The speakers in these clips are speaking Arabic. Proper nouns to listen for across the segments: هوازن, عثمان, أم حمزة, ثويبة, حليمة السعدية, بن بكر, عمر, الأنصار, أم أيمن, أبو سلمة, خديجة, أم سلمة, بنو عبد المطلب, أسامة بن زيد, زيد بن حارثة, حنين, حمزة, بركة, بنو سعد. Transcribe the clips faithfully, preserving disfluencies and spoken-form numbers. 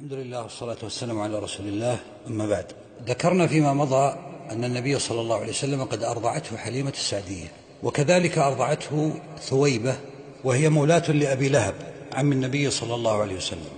الحمد لله والصلاة والسلام على رسول الله، أما بعد. ذكرنا فيما مضى أن النبي صلى الله عليه وسلم قد أرضعته حليمة السعدية، وكذلك أرضعته ثويبة وهي مولاة لأبي لهب عم النبي صلى الله عليه وسلم،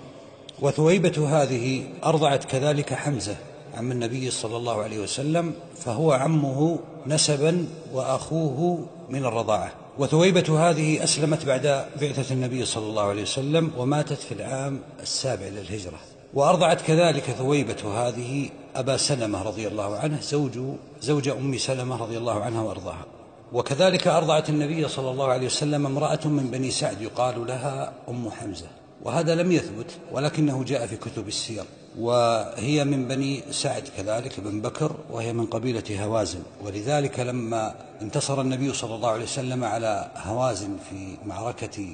وثويبة هذه أرضعت كذلك حمزة عم النبي صلى الله عليه وسلم، فهو عمه نسبا وأخوه من الرضاعة. وثويبة هذه أسلمت بعد بعثة النبي صلى الله عليه وسلم وماتت في العام السابع للهجرة. وأرضعت كذلك ثويبة هذه أبا سلمة رضي الله عنه زوج زوج أم سلمة رضي الله عنها وأرضاها. وكذلك أرضعت النبي صلى الله عليه وسلم امرأة من بني سعد يقال لها أم حمزة، وهذا لم يثبت ولكنه جاء في كتب السير، وهي من بني سعد كذلك بن بكر، وهي من قبيلة هوازن. ولذلك لما انتصر النبي صلى الله عليه وسلم على هوازن في معركة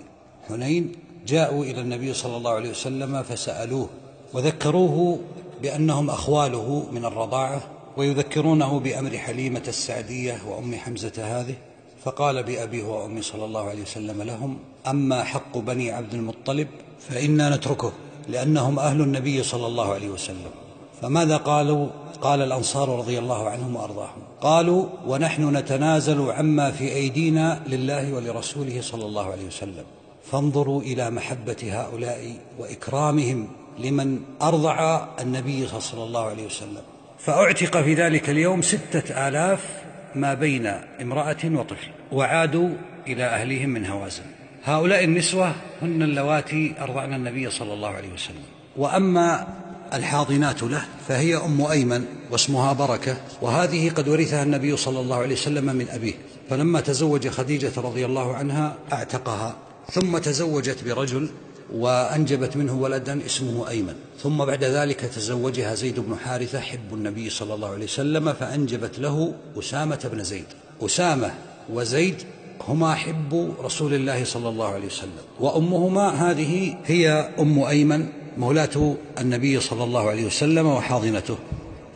حنين جاءوا إلى النبي صلى الله عليه وسلم فسألوه وذكروه بأنهم أخواله من الرضاعة ويذكرونه بأمر حليمة السعدية وأم حمزة هذه، فقال بأبيه وأمي صلى الله عليه وسلم لهم: أما حق بني عبد المطلب فإنا نتركه لأنهم أهل النبي صلى الله عليه وسلم. فماذا قالوا؟ قال الأنصار رضي الله عنهم وأرضاهم: قالوا ونحن نتنازل عما في أيدينا لله ولرسوله صلى الله عليه وسلم. فانظروا إلى محبة هؤلاء وإكرامهم لمن أرضع النبي صلى الله عليه وسلم. فأعتق في ذلك اليوم ستة آلاف ما بين امرأة وطفل، وعادوا إلى أهلهم من هوازن. هؤلاء النسوة هن اللواتي أرضعن النبي صلى الله عليه وسلم. وأما الحاضنات له فهي أم أيمن واسمها بركة، وهذه قد ورثها النبي صلى الله عليه وسلم من أبيه، فلما تزوج خديجة رضي الله عنها أعتقها، ثم تزوجت برجل وأنجبت منه ولدا اسمه أيمن، ثم بعد ذلك تزوجها زيد بن حارثة حب النبي صلى الله عليه وسلم، فأنجبت له أسامة بن زيد. أسامة وزيد هما حب رسول الله صلى الله عليه وسلم، وأمهما هذه هي أم أيمن مولاة النبي صلى الله عليه وسلم وحاضنته.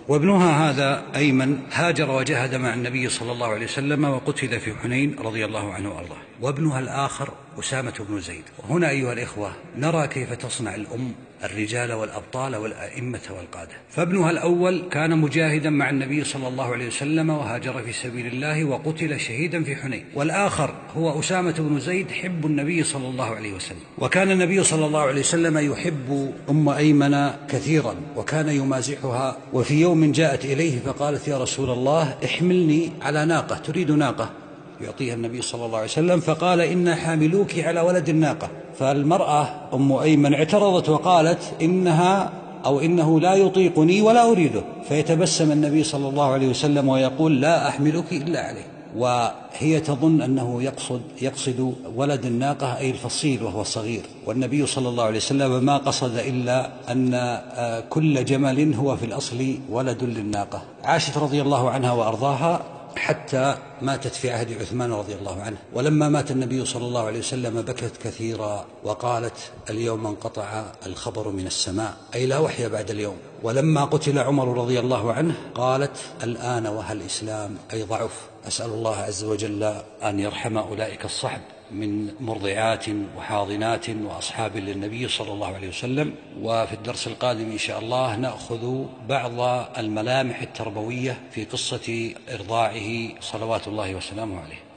وابنها هذا أيمن هاجر وجهد مع النبي صلى الله عليه وسلم وقتل في حنين رضي الله عنه وأرضاه، وابنها الآخر أسامة بن زيد. وهنا أيها الإخوة نرى كيف تصنع الأم الرجال والأبطال والأئمة والقادة. فابنها الأول كان مجاهدا مع النبي صلى الله عليه وسلم وهاجر في سبيل الله وقتل شهيدا في حنين، والآخر هو أسامة بن زيد حب النبي صلى الله عليه وسلم. وكان النبي صلى الله عليه وسلم يحب أم أيمن كثيرا وكان يمازحها، وفي يوم جاءت إليه فقالت: يا رسول الله احملني على ناقة، تريد ناقة يعطيها النبي صلى الله عليه وسلم، فقال: إنا حاملوك على ولد الناقة. فالمرأة أم أيمن اعترضت وقالت: إنها أو إنه لا يطيقني ولا أريده. فيتبسم النبي صلى الله عليه وسلم ويقول: لا أحملك إلا عليه. وهي تظن أنه يقصد, يقصد ولد الناقة أي الفصيل وهو صغير، والنبي صلى الله عليه وسلم ما قصد إلا أن كل جمل هو في الأصل ولد للناقة. عاشت رضي الله عنها وأرضاها حتى ماتت في عهد عثمان رضي الله عنه، ولما مات النبي صلى الله عليه وسلم بكت كثيرا وقالت: اليوم انقطع الخبر من السماء، أي لا وحي بعد اليوم. ولما قتل عمر رضي الله عنه قالت: الآن وهى الإسلام، أي ضعف. أسأل الله عز وجل أن يرحم أولئك الصحب من مرضعات وحاضنات وأصحاب للنبي صلى الله عليه وسلم. وفي الدرس القادم إن شاء الله نأخذ بعض الملامح التربوية في قصة إرضاعه صلوات الله وسلامه عليه.